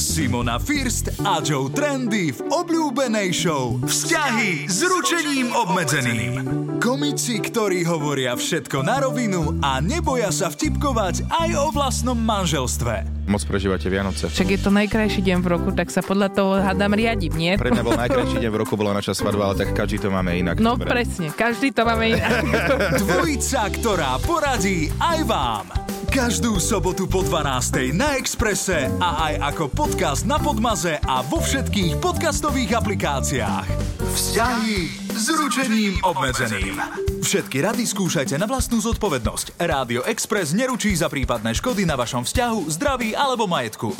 Simona First a Joe Trendy v obľúbenej show Vzťahy s ručením obmedzeným. Komici, ktorí hovoria všetko na rovinu a neboja sa vtipkovať aj o vlastnom manželstve. Moc prežívate Vianoce. Však je to najkrajší deň v roku, tak sa podľa toho hádam riadím, nie? Pre mňa bol najkrajší deň v roku, bola naša svadba, ale tak každý to máme inak. No dobre. Presne, každý to máme inak. Dvojica, ktorá poradí aj vám. Každú sobotu po 12:00 na Exprese a aj ako podcast na Podmaze a vo všetkých podcastových aplikáciách. Vzťahy s ručením obmedzeným. Všetky rady skúšajte na vlastnú zodpovednosť. Rádio Expres neručí za prípadné škody na vašom vzťahu, zdraví alebo majetku.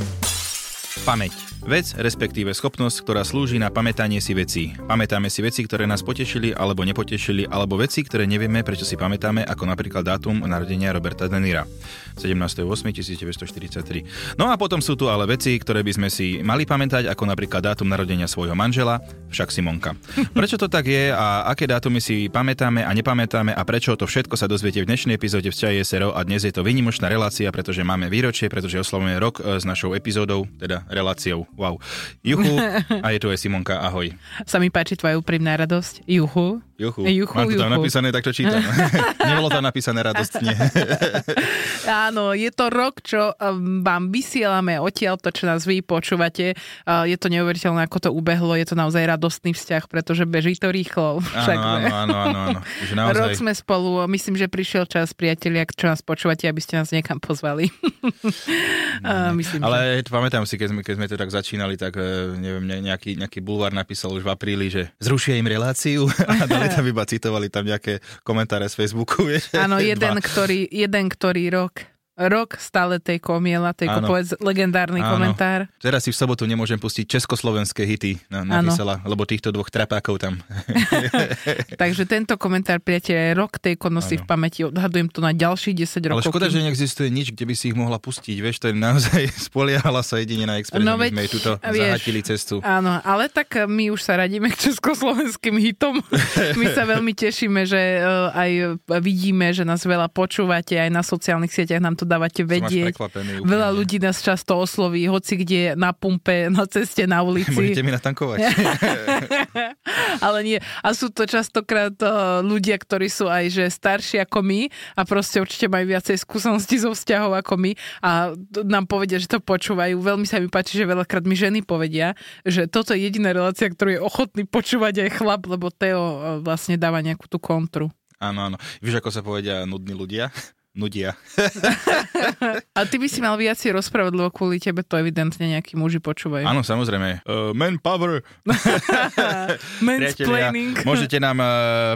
Pamäť. Vec, respektíve schopnosť, ktorá slúži na pamätanie si vecí. Pamätáme si veci, ktoré nás potešili alebo nepotešili, alebo veci, ktoré nevieme, prečo si pamätáme, ako napríklad dátum narodenia Roberta De Nira 17.8.1943. No a potom sú tu ale veci, ktoré by sme si mali pamätať, ako napríklad dátum narodenia svojho manžela, však Simonka. Prečo to tak je a aké dátumy si pamätáme a nepamätáme a prečo, to všetko sa dozviete v dnešnej epizóde Expres SRO a dnes je to výnimočná relácia, pretože máme výročie, pretože oslavujeme rok s našou epizódou, teda reláciou. Wow. Juchu. A je tu aj Simonka. Ahoj. Sa mi páči tvoja úprimná radosť. Juchu. Juchu. Juchu. Mám to tam napísané, tak to čítam. Nebolo tam napísané radosť, nie. Áno, je to rok, čo vám vysielame odtiaľto, čo nás vy počúvate. Je to neuveriteľné, ako to ubehlo. Je to naozaj radostný vzťah, pretože beží to rýchlo. Áno. Už naozaj. Rok sme spolu. Myslím, že prišiel čas, priatelia, čo nás počúvate, aby ste nás niekam pozvali. Myslím, ale že... pamätám si, keď sme to tak začínali, tak neviem, nejaký bulvár napísal už v apríli, že zrušia im reláciu a dali tam iba citovali tam nejaké komentáre z Facebooku. Vieš? Áno, jeden, ktorý rok stále tej komiela, tej povedz legendárny áno. Komentár. Teraz si v sobotu nemôžem pustiť československé hity, napísala, lebo týchto dvoch trapákov tam. Takže tento komentár, priateľ, je rok tej konosti v pamäti, odhadujem to na ďalších 10 rokov. Ale škoda, že neexistuje nič, kde by si ich mohla pustiť, vieš, to je naozaj spoliehala sa jedine na Expres, no, veď, sme jej tuto zahatili cestu. Áno, ale tak my už sa radíme k československým hitom. My sa veľmi tešíme, že aj vidíme, že nás veľa počúvate, aj na sociálnych sieťach nám to dávate vedieť. Veľa ľudí nás často osloví, hoci kde na pumpe, na ceste, na ulici. Môžete mi natankovať. Ale nie. A sú to častokrát ľudia, ktorí sú aj že starší ako my a proste určite majú viacej skúseností zo vzťahov ako my a nám povedia, že to počúvajú. Veľmi sa mi páči, že veľakrát mi ženy povedia, že toto je jediná relácia, ktorú je ochotný počúvať aj chlap, lebo Teo vlastne dáva nejakú tú kontru. Áno. Víš, ako sa povedia nudní ľudia? Nudia. A ty by si mal viac rozprávať, lebo kvôli tebe to evidentne nejakí muži počúvajú. Áno, samozrejme. Man power. Mansplaining. Môžete nám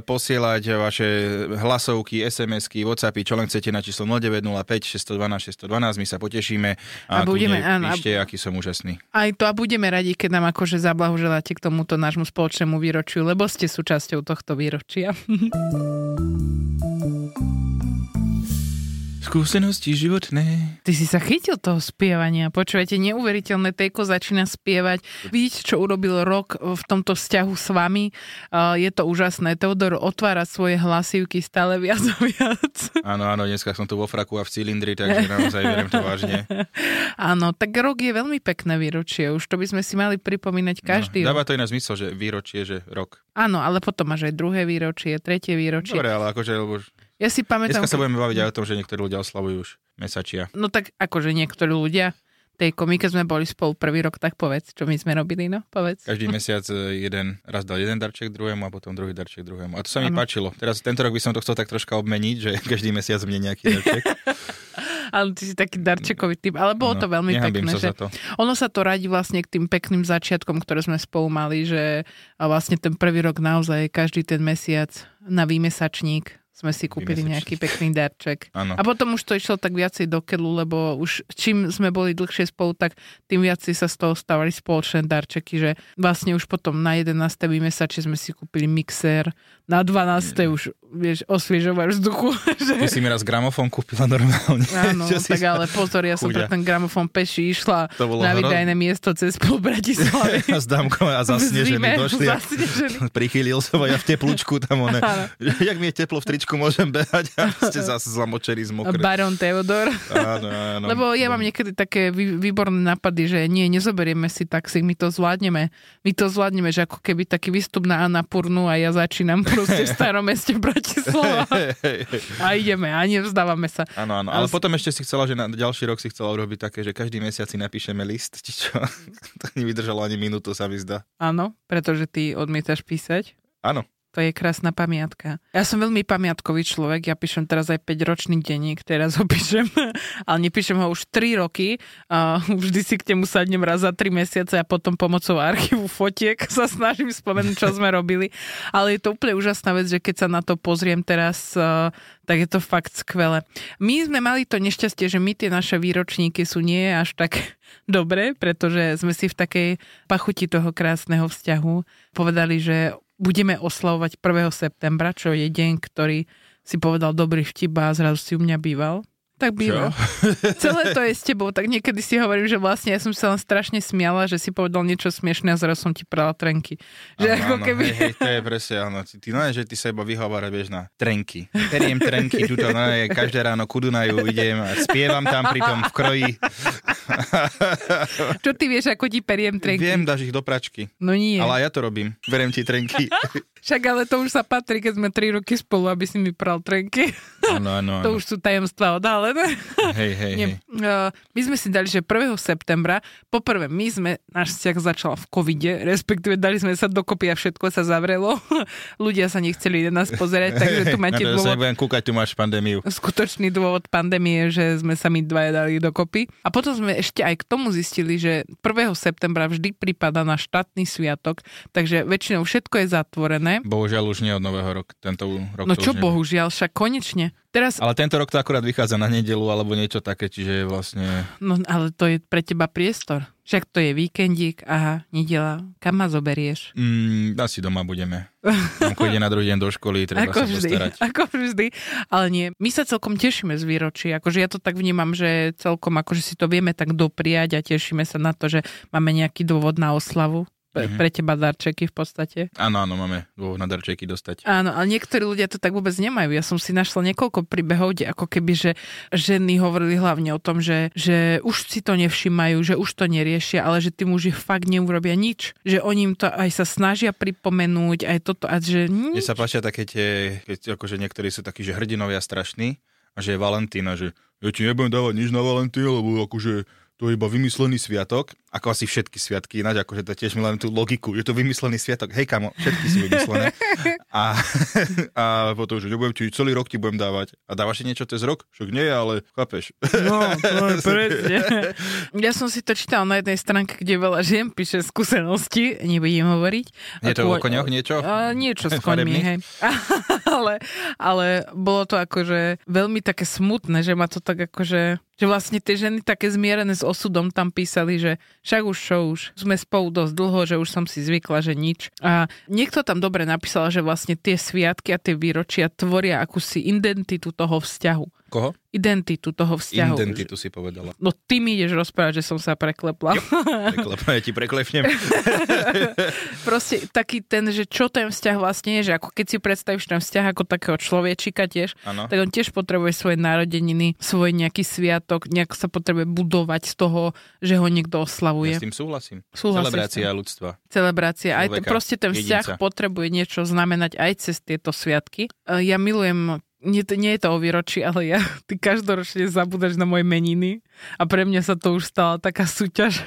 posielať vaše hlasovky, SMS-ky, WhatsAppy, čo len chcete na číslo 0905 612 612. My sa potešíme a budeme, píšte, aký som úžasný. Aj to a budeme radi, keď nám akože zablahoželáte k tomuto nášmu spoločnému výročiu, lebo ste súčasťou tohto výročia. Skúsenosti životné. Ty si sa chytil toho spievania. Počujete, neuveriteľné, Tejko začína spievať. Vidíte, čo urobil rok v tomto vzťahu s vami. Je to úžasné. Teodor otvára svoje hlasivky stále viac a viac. Áno, dneska som tu vo fraku a v cilindri, takže naozaj verím to vážne. Áno, tak rok je veľmi pekné výročie. Už to by sme si mali pripomínať každý rok. Dáva to iná zmysel, že výročie, že rok. Áno, ale potom máš aj druhé výročie, tretie výročie. Dobre, ale akože... Ja si pamätám... Dneska sa budeme baviť aj o tom, že niektorí ľudia oslavujú už mesačia. No tak akože niektorí ľudia... Tejko, my keď sme boli spolu prvý rok, tak povedz, čo my sme robili, no povedz. Každý mesiac raz dal jeden darček druhému a potom druhý darček druhému. A to sa mi páčilo. Teraz tento rok by som to chcel tak troška obmeniť, že každý mesiac mne nejaký darček. Ale ty si taký darčekový typ, ale bolo to veľmi pekné. Sa že to. Ono sa to radí vlastne k tým pekným začiatkom, ktoré sme spolu mali, že vlastne ten prvý rok naozaj každý ten mesiac na výmesačník sme si kúpili nejaký pekný darček. Ano. A potom už to išlo tak viacej do keľu, lebo už čím sme boli dlhšie spolu, tak tým viacej sa z toho stávali spoločné darčeky, že vlastne už potom na 11. mesači sme si kúpili mixér, na 12. už, vieš, osviežovač vzduchu. Ty si mi raz gramofón kúpila normálne. Áno, tak ale pozor, ja som pre ten gramofón peši išla na výdajné miesto cez pol Bratislavy. A s dámkom a zasnežený došli. Prichyliel som aj ja v teplúčku tam. Jak mi je teplo v tričku. chvíľočku môžem behať a ste zase zamočerí z mokrej. Baron Teodor. Áno, áno. Lebo ja mám niekedy také výborné nápady, že nie, nezoberieme si taxík, my to zvládneme. My to zvládneme, že ako keby taký výstup na Annapurnu a ja začínam proste v starom meste Bratislava. A ideme a nevzdávame sa. Áno, áno. Ale potom ešte si chcela, že na ďalší rok si chcela urobiť také, že každý mesiac si napíšeme list, či čo? To nevydržalo ani minútu, sa mi zdá. Áno, pretože ty odmietaš písať. Áno. To je krásna pamiatka. Ja som veľmi pamiatkový človek, ja píšem teraz aj 5-ročný denník, teraz ho píšem, ale nepíšem ho už 3 roky. Vždy si k nemu sadnem raz za 3 mesiace a potom pomocou archívu fotiek sa snažím spomenúť, čo sme robili. Ale je to úplne úžasná vec, že keď sa na to pozriem teraz, tak je to fakt skvelé. My sme mali to nešťastie, že my tie naše výročníky sú nie až tak dobré, pretože sme si v takej pachuti toho krásneho vzťahu povedali, že budeme oslavovať 1. septembra, čo je deň, ktorý si povedal dobrý vtip a zrazu si u mňa býval. Tak býva. Celé to je s tebou. Tak niekedy si hovorím, že vlastne ja som sa len strašne smiala, že si povedal niečo smiešné a zrazu som ti prala trenky. Že ano, ako keby... Hej, to je presne, áno. Ty no je, že ty sa iba vyhováraš, vieš, na trenky. Periem trenky, tuto, no je, každé ráno ku Dunaju idem a spievam tam pritom v kroji. Čo ty vieš, ako ti periem trenky? Viem, dáš ich do pračky. No nie. Ale ja to robím. Beriem ti trenky. Však ale to už sa patrí, keď sme 3 roky spolu, aby si mi pral trenky. Ano, ano, ano. To už sú tajomstvá odhalené. Hej, hej, hej. My sme si dali, že 1. septembra, poprvé náš vzťah začal v covide, respektíve dali sme sa dokopy a všetko sa zavrelo. Ľudia sa nechceli na nás pozerať, takže tu máte dôvod. Ja budem kúkať, tu máš pandémiu. Skutočný dôvod pandémie, že sme sa my dvaja dali dokopy. A potom sme ešte aj k tomu zistili, že 1. septembra vždy pripadá na štátny sviatok, takže väčšinou všetko je zatvorené. Bohužiaľ už nie od nového roku. Tento rok no čo bohužiaľ, však konečne. Teraz... Ale tento rok to akurát vychádza na nedeľu alebo niečo také, čiže vlastne... No ale to je pre teba priestor. Však to je víkendík, aha, nedeľa. Kam ma zoberieš? Asi doma budeme. Mamko ide na druhý deň do školy, treba sa postarať. Ako vždy, ale nie. My sa celkom tešíme z výročí. Akože ja to tak vnímam, že celkom akože si to vieme tak dopriať a tešíme sa na to, že máme nejaký dôvod na oslavu. Pre teba darčeky v podstate. Áno, áno, máme dôvod na darčeky dostať. Áno, ale niektorí ľudia to tak vôbec nemajú. Ja som si našla niekoľko príbehov, kde ako keby, že ženy hovorili hlavne o tom, že už si to nevšimajú, že už to neriešia, ale že tí muži fakt neurobia nič. Že oni im to aj sa snažia pripomenúť, aj toto, a že nič. Mne sa páčia také tie, keď akože niektorí sú takí, že hrdinovia strašní, a že je Valentína, že ja ti nebudem dávať nič na Valentín, lebo akože to je iba vymyslený sviatok, ako asi všetky sviatky, ináč akože to tiež milujem tú logiku, je to vymyslený sviatok, hej kamo, všetky sú vymyslené. A potom, že nebudem ti, celý rok ti budem dávať. A dávaš ti niečo cez rok? Však nie, ale chápeš. No, presne. Ja som si to čítal na jednej stránke, kde veľa žien píše skúsenosti, nebudem hovoriť. Je to o koňoch niečo? Niečo s koňmi, hej. Ale bolo to akože veľmi také smutné, že ma to tak akože... Že vlastne tie ženy také zmierené s osudom tam písali, že však už čo už, sme spolu dosť dlho, že už som si zvykla, že nič. A niekto tam dobre napísal, že vlastne tie sviatky a tie výročia tvoria akúsi identitu toho vzťahu. Koho? Identitu toho vzťahu. Identitu si povedala. No ty mi ideš rozprávať, že som sa preklepla. Ja ti preklepnem. Proste taký ten, že čo ten vzťah vlastne je, že ako keď si predstavíš ten vzťah ako takého človečika tiež, ano. Tak on tiež potrebuje svoje narodeniny, svoj nejaký sviatok, nejak sa potrebuje budovať z toho, že ho niekto oslavuje. Ja s tým súhlasím. Celebrácia ľudstva. Celebrácia. Aj proste ten vzťah potrebuje niečo znamenať aj cez tieto sviatky. Ja milujem. Nie je to o výročí, ale ty každoročne zabúdaš na moje meniny a pre mňa sa to už stala taká súťaž.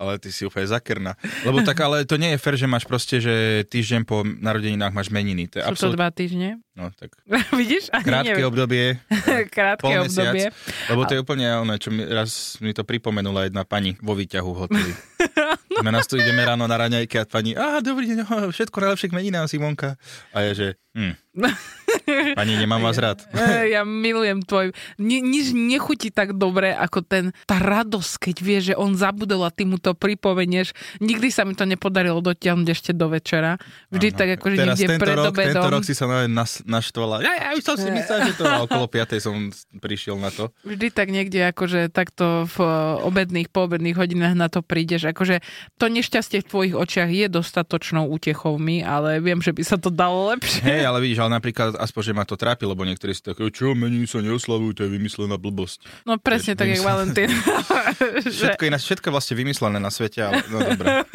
Ale ty si úplne zakrná. Lebo tak, ale to nie je fér, že máš proste, že týždeň po narodeninách máš meniny. Sú to 2 týždne? No, tak. Vidíš? Krátke obdobie. Krátke obdobie. Lebo to je úplne ono, čo raz mi to pripomenula jedna pani vo výťahu hoteli. No. My nás tu ideme ráno na raňajky a pani, dobrý deň, všetko najlepšie k meninám, Simonka. A je, že... Pani, nemám vás rád. Ja milujem tvoj. Nič nechutí tak dobre, ako tá radosť, keď vieš, že on zabudol a ty mu to pripomenieš. Nikdy sa mi to nepodarilo dotiahnuť ešte do večera. Vždy ano, tak akože niekde pred obedom. Teraz tento rok si sa naštvala. Ja už som si myslela, že to okolo 5:00 som prišiel na to. Vždy tak niekde akože takto v poobedných hodinách na to prídeš. Akože to nešťastie v tvojich očiach je dostatočnou útechou mi, ale viem, že by sa to dalo lepšie. Hej, ale vidíš, ale napríklad aspoň, že ma to trápi, lebo niektorí si tak, čo, mení sa neoslavujú, to je vymyslená blbosť. No presne, tak jak Valentín. Všetko je vlastne vymyslené na svete, ale no dobré.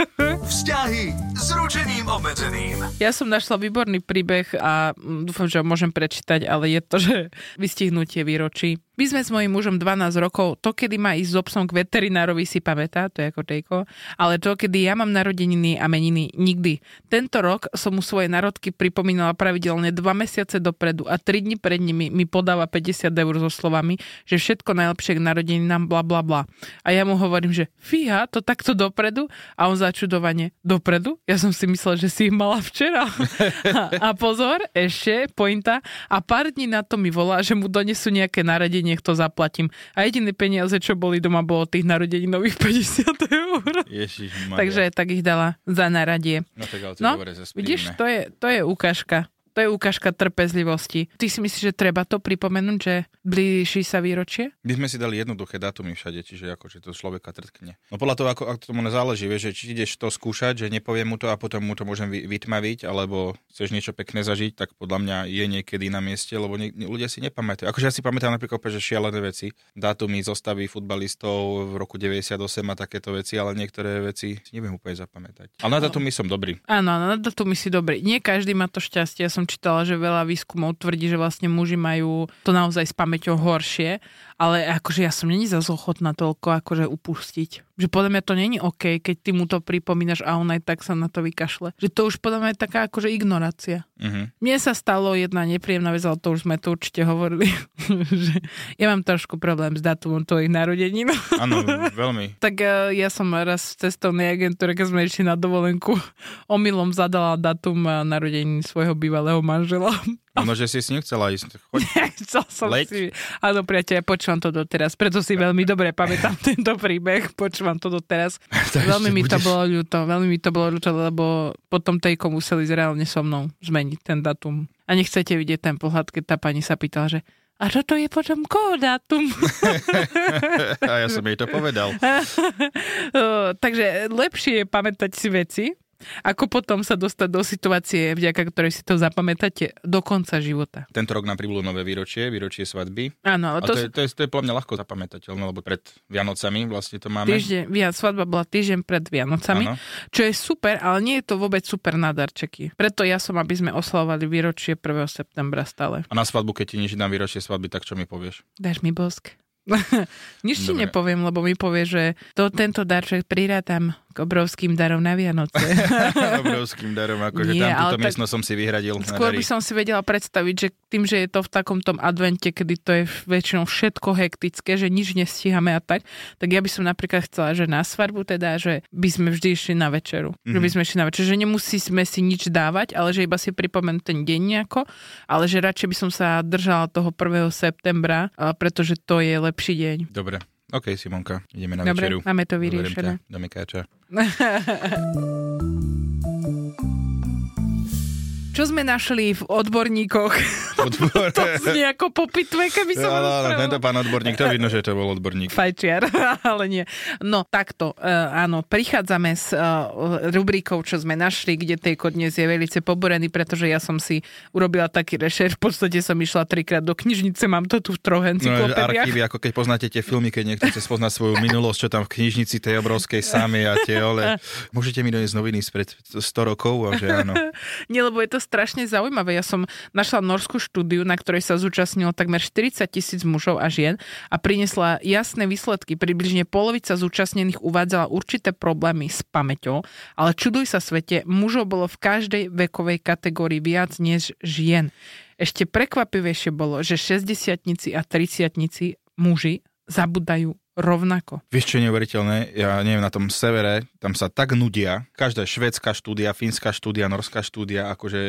Vzťahy s ručením obmedzeným. Ja som našla výborný príbeh a dúfam, že ho môžem prečítať, ale je to, že vystihnutie výročí. My sme s mojím mužom 12 rokov, to, kedy má ísť s obsom k veterinárovi, si pamätá, to je ako tejko, ale to, kedy ja mám narodeniny a meniny, nikdy. Tento rok som mu svoje narodky pripomínala pravidelne 2 mesiace dopredu a 3 dni pred nimi mi podáva 50 eur so slovami, že všetko najlepšie k narodeninám, bla bla bla. A ja mu hovorím, že fíha, to takto dopredu? A on začudovane, dopredu? Ja som si myslela, že si ich mala včera. A pozor, ešte pointa. A pár dní na to mi volá, že mu donesú nejaké narodeniny, nech to zaplatím. A jediné peniaze, čo boli doma, bolo tých narodeninových 50 eur. Ježišmaria. Takže tak ich dala za naradie. No tak ale to dobre zaspíme. Vidíš, to je ukážka. To je ukážka trpezlivosti. Ty si myslíš, že treba to pripomenúť, že blíži sa výročie? My sme si dali jednoduché dátumy všade, čiže akože to človeka trtkne. No podľa toho, ako tomu nezáleží, vieš, že či ideš to skúšať, že nepoviem mu to a potom mu to môžem vytmaviť, alebo chceš niečo pekné zažiť, tak podľa mňa je niekedy na mieste, lebo ľudia si nepamätajú. Akože ja si pamätám napríklad, že šialené veci, dátumy zostavy futbalistov v roku 98 a takéto veci, ale niektoré veci si neviem úplne zapamätať. Ale na dátumy som dobrý. Áno, na dátumy si dobrý. Nie každý má to šťastie. Ja som čítala, že veľa výskumov tvrdí, že vlastne muži majú to naozaj s pamäťou horšie, ale akože ja som není zase ochotná toľko akože upustiť. Že podľa mňa to není OK, keď ty mu to pripomínaš a on aj tak sa na to vykašle. Že to už podľa mňa je taká akože ignorácia. Uh-huh. Mne sa stalo jedna nepríjemná vec, ale to už sme tu určite hovorili, že ja mám trošku problém s dátumom tvojich narodenín. Áno, veľmi. Tak ja som raz v cestovnej agentúre, keď sme išli na dovolenku, omylom zadala dátum narodenín svojho bývalého manžela. Ono, že si s ním chcela ísť. Chcel som si. Áno, priateľ, počúvam to doteraz. Preto si veľmi dobre pamätám tento príbeh. Počúvam to doteraz. Veľmi mi to bolo ľúto. Veľmi mi to bolo ľúto, lebo potom tejko museli reálne so mnou zmeniť ten datum. A nechcete vidieť ten pohľad, keď tá pani sa pýtala, že a toto je potom kodátum. A ja som jej to povedal. Takže lepšie je pamätať si veci, ako potom sa dostať do situácie, vďaka ktorej si to zapamätáte do konca života. Tento rok nám pribudlo nové výročie svadby. Áno, ale to je podľa mňa ľahko zapamätateľné, lebo pred Vianocami vlastne to máme. Svadba bola týždeň pred Vianocami, áno. Čo je super, ale nie je to vôbec super na darčeky. Preto ja som, aby sme oslavovali výročie 1. septembra stále. A na svadbu, keď ti nič dám výročie svadby, tak čo mi povieš? Dáš mi bosk. Nič si nepoviem, lebo mi povie, že tento darček prirátam k obrovským darom na Vianoce. Obrovským darom, akože tamto miestno som si vyhradil. Skôr by som si vedela predstaviť, že tým, že je to v takomto advente, kedy to je väčšinou všetko hektické, že nič nestíhame a tak ja by som napríklad chcela, že na svadbu teda, že by sme vždy išli na večeru. Mm-hmm. Že by sme išli na večeru, že nemusíme si nič dávať, ale že iba si pripomenú ten deň nejako, ale že radšej by som sa držala toho 1. septembra, pretože to je lepší deň. Dobre. OK, Simonka, ideme na dobre, večeru. Dobre, máme to vyriešené. Do mykáča. Čo sme našli v odborníkoch? To znie ako po pitve, keby som rozprával. Tento pán odborník, to vidno, že to bol odborník. Fajčiar, ale nie. No takto, áno, prichádzame s rubrikou, čo sme našli, kde tejko dnes je veľce poborený, pretože ja som si urobila taký rešerš, v podstate som išla 3-krát do knižnice, mám to tu v troch encyklopédiách. No, archívy, ako keď poznáte tie filmy, keď niekto chce spoznať svoju minulosť, čo tam v knižnici tej obrovskej sami a tie, ale môžete mi doniesť noviny spred 100 rokov, že áno. Nie, lebo je to strašne zaujímavé. Ja som našla norskú štúdiu, na ktorej sa zúčastnilo takmer 40 000 mužov a žien a priniesla jasné výsledky. Približne polovica zúčastnených uvádzala určité problémy s pamäťou, ale čuduj sa svete, mužov bolo v každej vekovej kategórii viac než žien. Ešte prekvapivejšie bolo, že 60-tnici a 30-tnici muži zabudajú rovnako. Vieš, čo je neuveriteľné? Ja neviem, na tom severe, tam sa tak nudia. Každá švédska štúdia, fínska štúdia, norská štúdia, akože...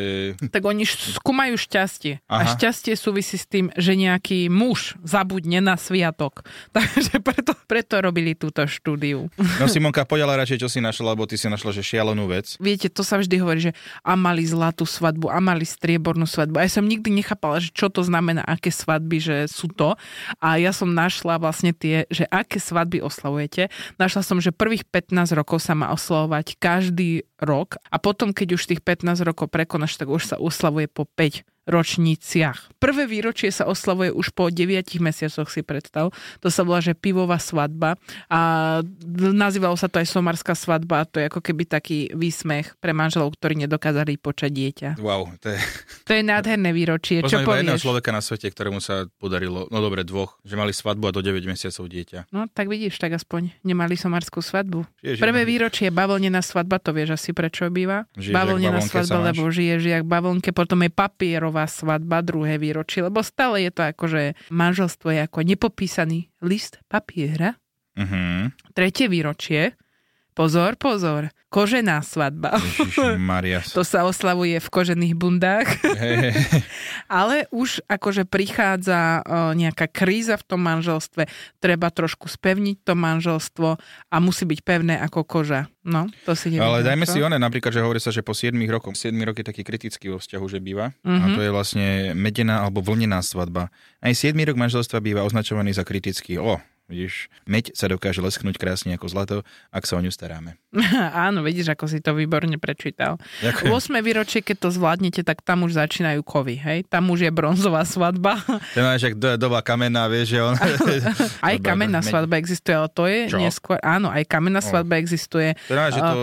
Tak oni skúmajú šťastie. Aha. A šťastie súvisí s tým, že nejaký muž zabudne na sviatok. Takže preto robili túto štúdiu. No Simonka, poďala radšej, čo si našla, lebo ty si našla, že šialenú vec. Viete, to sa vždy hovorí, že a mali zlatú svadbu, a mali striebornú svadbu. A ja som nikdy nechápala, že čo to znamená, aké svadby, že sú to. A ja som našla vlastne tie, že aké svadby oslavujete. Našla som, že prvých 15 rokov sa má oslavovať každý rok a potom, keď už tých 15 rokov prekonáš, tak už sa oslavuje po 5 ročníciach. Prvé výročie sa oslavuje už po 9 mesiacoch, si predstav. To sa volá, že pivová svadba. A nazývalo sa to aj somárska svadba. To je ako keby taký výsmech pre manželov, ktorí nedokázali počať dieťa. Wow. To je nádherné výročie. Poznám iba jedného človeka na svete, ktorému sa podarilo, no dobre, dvoch, že mali svadbu a do 9 mesiacov dieťa. No tak vidíš, tak aspoň nemali somárskú svadbu. Žiješ, prvé výročie bavlnená svadba, to vieš asi prečo býva. Bavlnená svadba, lebo žiješ jak bavlnke, potom je papierov svadba, druhé výročie, lebo stále je to ako, že manželstvo je ako nepopísaný list papiera. Uh-huh. Tretie výročie, pozor, kožená svadba. Ježišmaria. To sa oslavuje v kožených bundách. Hey. Ale už akože prichádza nejaká kríza v tom manželstve, treba trošku spevniť to manželstvo a musí byť pevné ako koža. No, to si neviem. Ale dajme si one, napríklad, že hovorí sa, že po 7 rokoch. 7 rok je taký kritický vo vzťahu, že býva. Mm-hmm. A to je vlastne medená alebo vlnená svadba. Aj 7 rok manželstva býva označovaný za kritický. Vidíš, meď sa dokáže lesknúť krásne ako zlato, ak sa o ňu staráme. Áno, vidíš, ako si to výborne prečítal. Ďakujem. 8. výročie, keď to zvládnete, tak tam už začínajú kovy, hej? Tam už je bronzová svadba. To máš, jak doba kamenná, vieš, že on... Aj kamenná svadba existuje, ale to je neskôr... Áno, aj kamenná svadba existuje. To máš, že to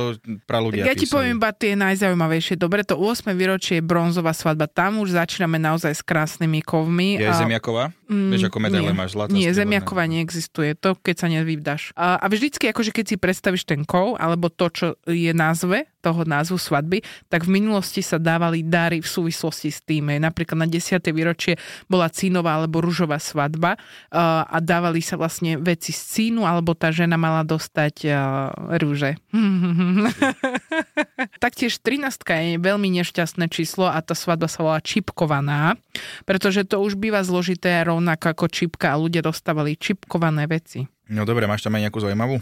praludia písali. Ja ti poviem iba tie najzaujímavejšie. Dobre, to 8. výročie je bronzová svadba. Tam už začíname naozaj s krásnymi kovmi. Je zemiaková? Vieš, ako medaile máš zlatá. Nie, zemiaková neexistuje. Je to, keď sa nevyvdáš. A vždycky, akože keď si predstavíš ten kov, alebo to, čo je názve, toho názvu svadby, tak v minulosti sa dávali dary v súvislosti s tým. Napríklad na 10. výročie bola cínová alebo ružová svadba a dávali sa vlastne veci z cínu, alebo tá žena mala dostať rúže. Taktiež 13-ka je veľmi nešťastné číslo a tá svadba sa volá čipkovaná, pretože to už býva zložité rovnako ako čipka a ľudia dostávali čipkované veci. No dobre, máš tam aj nejakú zaujímavú?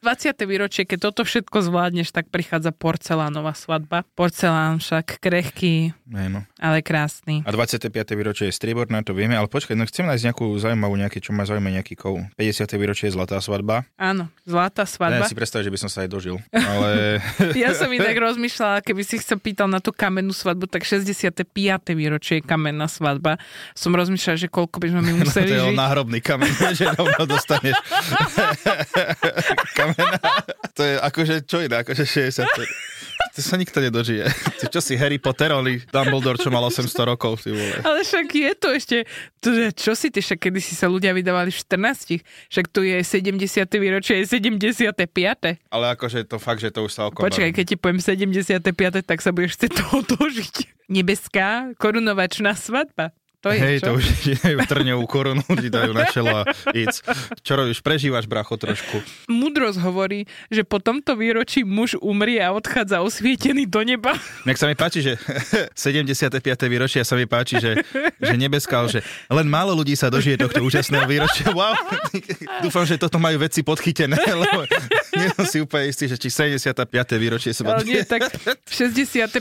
20. výročie, keď toto všetko zvládneš, tak prichádza porcelánová svadba. Porcelán však krehký, ale krásny. A 25. výročie je strieborná, to vieme, ale počkaj, no chcem nájsť nejakú zaujímavú, čo ma zaujíma nejaký kov. 50. výročie je zlatá svadba. Áno, zlatá svadba. Ja si predstavujem, že by som sa aj dožil, ale... Ja som inak rozmýšľala, keby si sa pýtal na tú kamennú svadbu, tak 65. výročie je kamenná svadba. Som rozmýšľala, že koľko by sme museli žiť. To je náhrobný kameň, že rovno dostaneš. Kamená. To je akože čo iné, akože 60. To sa nikto nedožije. Ty, čo si Harry Potter, ale Dumbledore, čo mal 800 rokov, ty vole. Ale však je to ešte, čo si ty, však kedysi sa ľudia vydávali v 14, však tu je 70. výročie, je 75. Ale akože to fakt, že to už sa okolo. Počkaj, keď ti poviem 75., tak sa budeš chcieť toho dožiť. Nebeská korunovačná svadba. To je, to už dajú trňovú korunu, ti dajú na čelo a idz. Čo robíš? Prežívaš, bracho, trošku. Múdrosť hovorí, že po tomto výročí muž umrie a odchádza osvietený do neba. Nech sa mi páči, že 75. výročia sa mi páči, že nebeská, že len málo ľudí sa dožije tohto úžasného výročia. Wow. Dúfam, že toto majú vedci podchytené, lebo nie som si úplne istý, že či 75. výročie sa bude. Ale nie, tak 65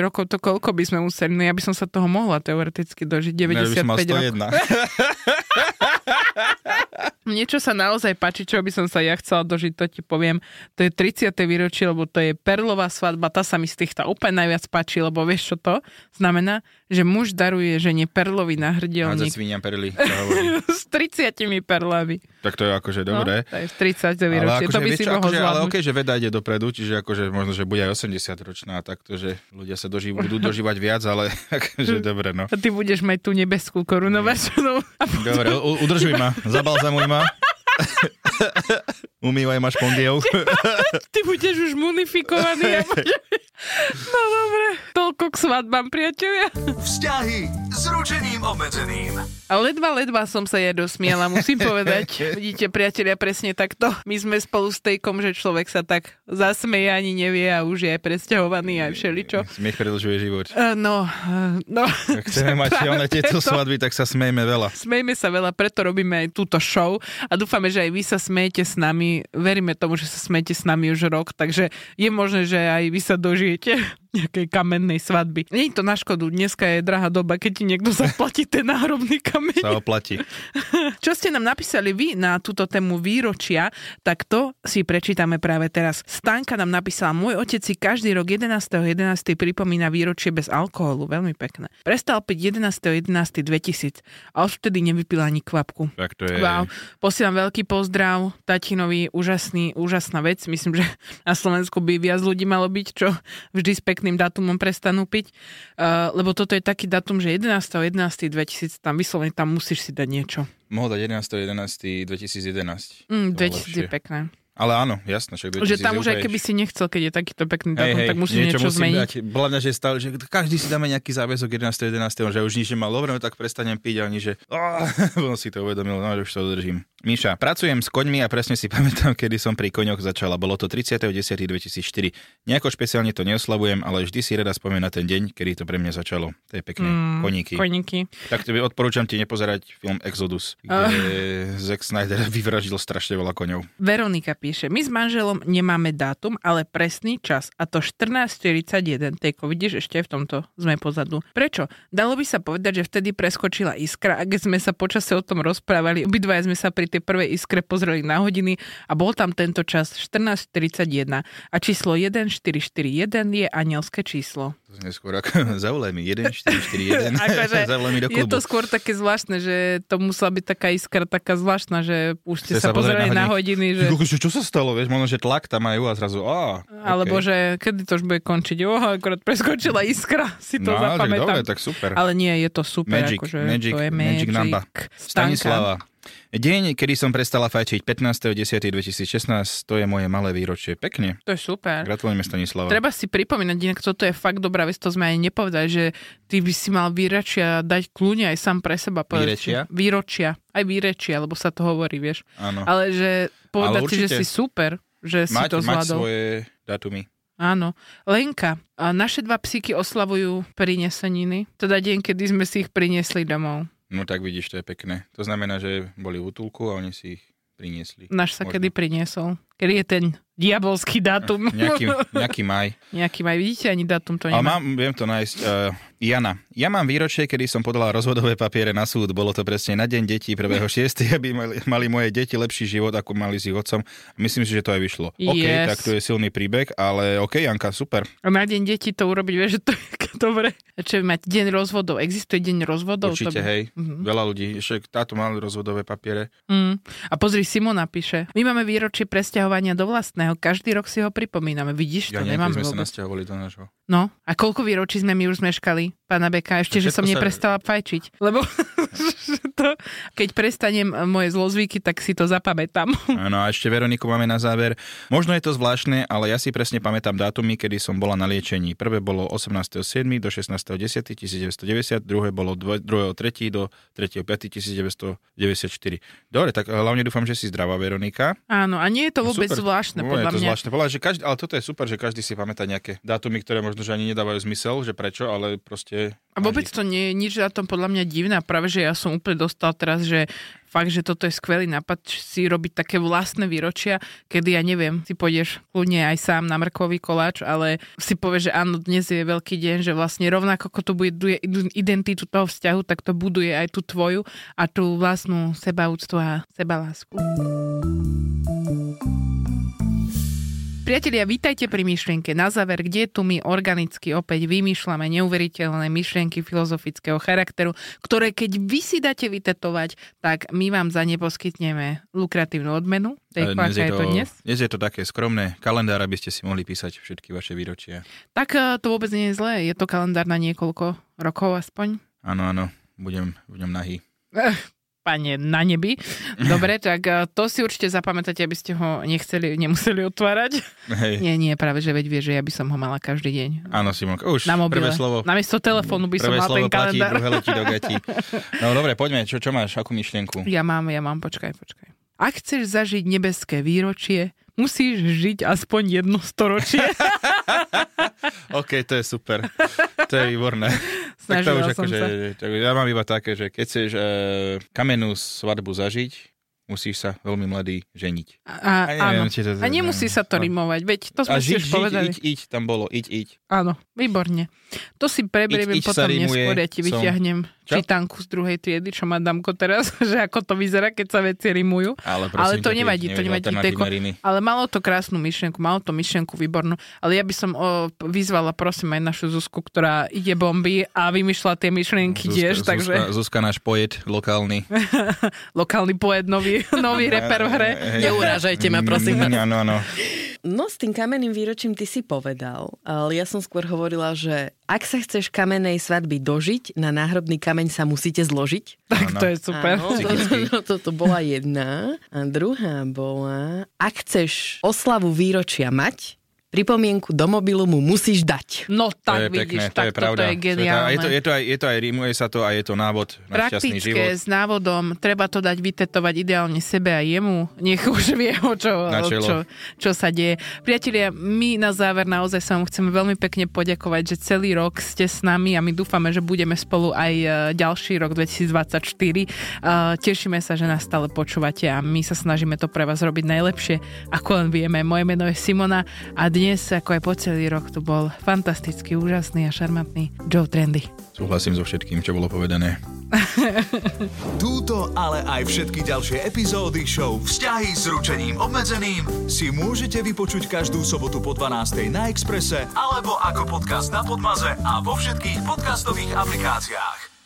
rokov, to koľko by sme museli? No ja by som sa toho mohla teoreticky dožiť 95 rokov. Niečo sa naozaj páči, čo by som sa ja chcela dožiť, to ti poviem. To je 30. výročie, lebo to je perlová svadba, tá sa mi z týchto úplne najviac páči, lebo vieš čo to znamená, že muž daruje žene perlový náhrdelník. Hádza perly. S 30 perlami. Tak to je akože dobré. No, to je 30. výročie, akože, to by si mohol zvládnuť. Ale okej, že veda ide dopredu, čiže akože možno, že bude aj 80 ročná, takto, že ľudia sa budú dožívať viac, ale akože dobre, no. Ty budeš mať tú nebeskú korunovačnú. Dobre, udržuj ma, zabalzamuj ma. Umývaj ma špondiou. Ty budeš už munifikovaný. No dobre, toľko k svadbám, priatelia. Vzťahy s ručením obmedzeným. A ledva som sa ja dosmiala, musím povedať. Vidíte, priatelia, presne takto. My sme spolu s Tejkom, že človek sa tak zasmeje, ani nevie a už je aj presťahovaný, aj všeličo. Smiech predĺžuje život. No. Ak chceme mať tieto svadby, tak sa smejme veľa. Smejme sa veľa, preto robíme aj túto show a dúfame, že aj vy sa smejete s nami. Veríme tomu, že sa smejete s nami už rok, takže je možné, že aj vy sa dožijete. nejakej kamennej svadby. Nie je to na škodu, dneska je drahá doba, keď ti niekto zaplatí ten náhrobný kameň. Sa oplatí. Čo ste nám napísali vy na túto tému výročia, tak to si prečítame práve teraz. Stanka nám napísala, môj otec si každý rok 11.11. pripomína výročie bez alkoholu. Veľmi pekné. Prestal piť 11.11.2000 a už vtedy nevypil ani kvapku. Tak to je. Wow. Posielam veľký pozdrav tatinovi, úžasná vec. Myslím, že na Slovensku by viac ľudí malo byť, čo vždy s pekným dátumom prestanú piť. Lebo toto je taký dátum, že 11.11.2000 tam vyslovene tam musíš si dať niečo. Mohol dať 11.11.2011. 2000 je pekné. Ale áno, jasno. Že tam už aj keby si nechcel, keď je takýto pekný dátum, tak musíš niečo zmeniť. Dať. Hlavne, že stále, že každý si dáme nejaký záväzok 11.11., že už nič nemal, dobre, tak prestanem piť, ani že on si to uvedomil, no už to udržím. Miša, pracujem s koňmi a presne si pamätám, kedy som pri koňoch začala. Bolo to 30.10.2004. Nejako špeciálne to neoslavujem, ale vždy si rada spomína ten deň, kedy to pre mňa začalo. To je pekné. Koníky. Tak tebe odporúčam ti nepozerať film Exodus, kde Zack Snyder vyvraždil strašne veľa koňov. Veronika píše, my s manželom nemáme dátum, ale presný čas, a to 14.41. Tejko, vidíš, ešte v tomto sme pozadu. Prečo? Dalo by sa povedať, že vtedy preskočila iskra, a keď sme sa počase o tom rozprávali, obidvaja sme sa pri tej prvej iskre pozreli na hodiny a bol tam tento čas 14.41 a číslo 1441 je anielské číslo. To je neskôr ako zavolaj mi 1441. Akože je to skôr také zvláštne, že to musela byť taká iskra taká zvláštna, že už ste sa pozreli na hodiny. Že... Čo sa stalo? Vieš, možno, že tlak tam majú a zrazu alebo že kedy to už bude končiť? Akorát preskočila iskra, si to zapamätám. Tak super. Ale nie, je to super. Magic, to je Magic number. Stanislava. Deň, kedy som prestala fajčiť 15.10.2016, to je moje malé výročie. Pekne. To je super. Gratulujeme, Stanislava. Treba si pripomínať, inak toto je fakt dobrá vec, to sme aj nepovedali, že ty by si mal výročia dať kľúne aj sám pre seba. Výročia. Aj výročia, lebo sa to hovorí, vieš. Áno. Ale že povedať si, že si super, že si to zvládol. Mať svoje dátumy. Áno. Lenka, naše dva psíky oslavujú prineseniny. Teda deň, kedy sme si ich priniesli domov. No tak vidíš, to je pekné. To znamená, že boli v útulku a oni si ich priniesli. Náš sa kedy priniesol? Kedy je ten diabolský dátum? Nejaký maj. Nejaký maj, vidíte, ani dátum to nemá. Viem to nájsť. Jana, ja mám výročie, kedy som podala rozvodové papiere na súd. Bolo to presne na deň detí 1.6., aby mali moje deti lepší život, ako mali s ich otcom. Myslím si, že to aj vyšlo. Yes. OK, tak to je silný príbeh, ale OK, Janka, super. A na deň detí to urobiť, vieš, že to je dobre. Čo by mať deň rozvodov? Existuje deň rozvodov? Určite, hej. Mm-hmm. Veľa ľudí. Ešte táto mali rozvodové papiere. A pozri, Simona píše. My máme výročie presťahovania do vlastného. Každý rok si ho pripomíname. Vidíš, to nemáme vôbec. Sme sa nasťahovali do nášho. No, a koľko výročí sme my už zmeškali, pána Beka, ešte, že som neprestala fajčiť. Lebo to, keď prestanem moje zlozvyky, tak si to zapamätám. Áno, a ešte Veroniku máme na záver. Možno je to zvláštne, ale ja si presne pamätám dátumy, kedy som bola na liečení. Prvé bolo 18.7. do 16.10.1990, druhé bolo 2.3. do 3.5.1994. Dobre, tak hlavne dúfam, že si zdravá, Veronika. Áno, a nie je to vôbec super, zvláštne, podľa mňa. Je to zvláštne, ale toto je super, že každý si pamätá nejaké dátumy, ktoré že ani nedávajú zmysel, že prečo, ale proste... A vôbec to nie je nič na tom podľa mňa divné, práve že ja som úplne dostal teraz, že fakt, že toto je skvelý nápad si robiť také vlastné výročia, kedy ja neviem, si pôjdeš kľudne aj sám na mrkvový koláč, ale si povieš, že áno, dnes je veľký deň, že vlastne rovnako ako to buduje identitu toho vzťahu, tak to buduje aj tú tvoju a tú vlastnú sebaúctu a sebalásku. Priatelia, vítajte pri myšlienke. Na záver, kde tu my organicky opäť vymýšľame neuveriteľné myšlienky filozofického charakteru, ktoré keď vy si dáte vytetovať, tak my vám za ne poskytneme lukratívnu odmenu. Dnes je to také skromné. Kalendár, aby ste si mohli písať všetky vaše výročia. Tak to vôbec nie je zlé. Je to kalendár na niekoľko rokov aspoň? Áno. Budem v ňom nahý. Pane na nebi. Dobre, tak to si určite zapamätáte, aby ste ho nemuseli otvárať. Hej. Nie, práve že veď vieš, že ja by som ho mala každý deň. Áno, Simonka, už na mobile. Prvé slovo. Namiesto telefónu by som mala ten kalendár. Prvé slovo platí, druhé letí do gatí. No dobre, poďme, čo máš, akú myšlienku? Ja mám, počkaj. Ak chceš zažiť nebeské výročie, musíš žiť aspoň 1 storočie. OK, to je super. To je výborné. Tak to už akože, ja mám iba také, že keď chceš kamennú svadbu zažiť, musíš sa veľmi mladý ženiť. A nemusí sa to rimovať, veď to sme si už povedali. Iď, tam bolo. Áno, výborne. To si preberieme potom neskôr, ja ti vyťahnem čítanku z druhej triedy, čo ma dámko teraz, že ako to vyzerá, keď sa veci rimujú. Ale to nevadí, ale malo to krásnu myšlienku, výbornú. Ale ja by som vyzvala, prosím, aj našu Zuzku, ktorá ide bomby a vymýšľa tie myšlienky tiež, takže... Zuzka, náš poet, lokálny. Lokálny poet, nový reper v hre. Neurážajte ma, prosím. No. No, s tým kamenným výročím ty si povedal, ale ja som skôr hovorila, že ak sa chceš kamennej svadby dožiť, na náhrobný kameň sa musíte zložiť. Tak to je super. Áno, to bola jedna. A druhá bola, ak chceš oslavu výročia mať, pripomienku do mobilu mu musíš dať. No tak to vidíš, pekné, tak to je geniálne. Je to aj rímuje sa to a je to návod na šťastný život. Praktické, s návodom, treba to dať vytetovať ideálne sebe a jemu, nech už vie, čo sa deje. Priatelia, my na záver naozaj sa vám chceme veľmi pekne poďakovať, že celý rok ste s nami a my dúfame, že budeme spolu aj ďalší rok 2024. Tešíme sa, že nás stále počúvate a my sa snažíme to pre vás robiť najlepšie, ako len vieme. Moje meno je Simona a dnes, ako aj po celý rok, to bol fantastický, úžasný a šarmantný Joe Trendy. Súhlasím so všetkým, čo bolo povedané. Túto, ale aj všetky ďalšie epizódy show Vzťahy s ručením obmedzeným si môžete vypočuť každú sobotu po 12:00 na Exprese alebo ako podcast na Podmaze a vo všetkých podcastových aplikáciách.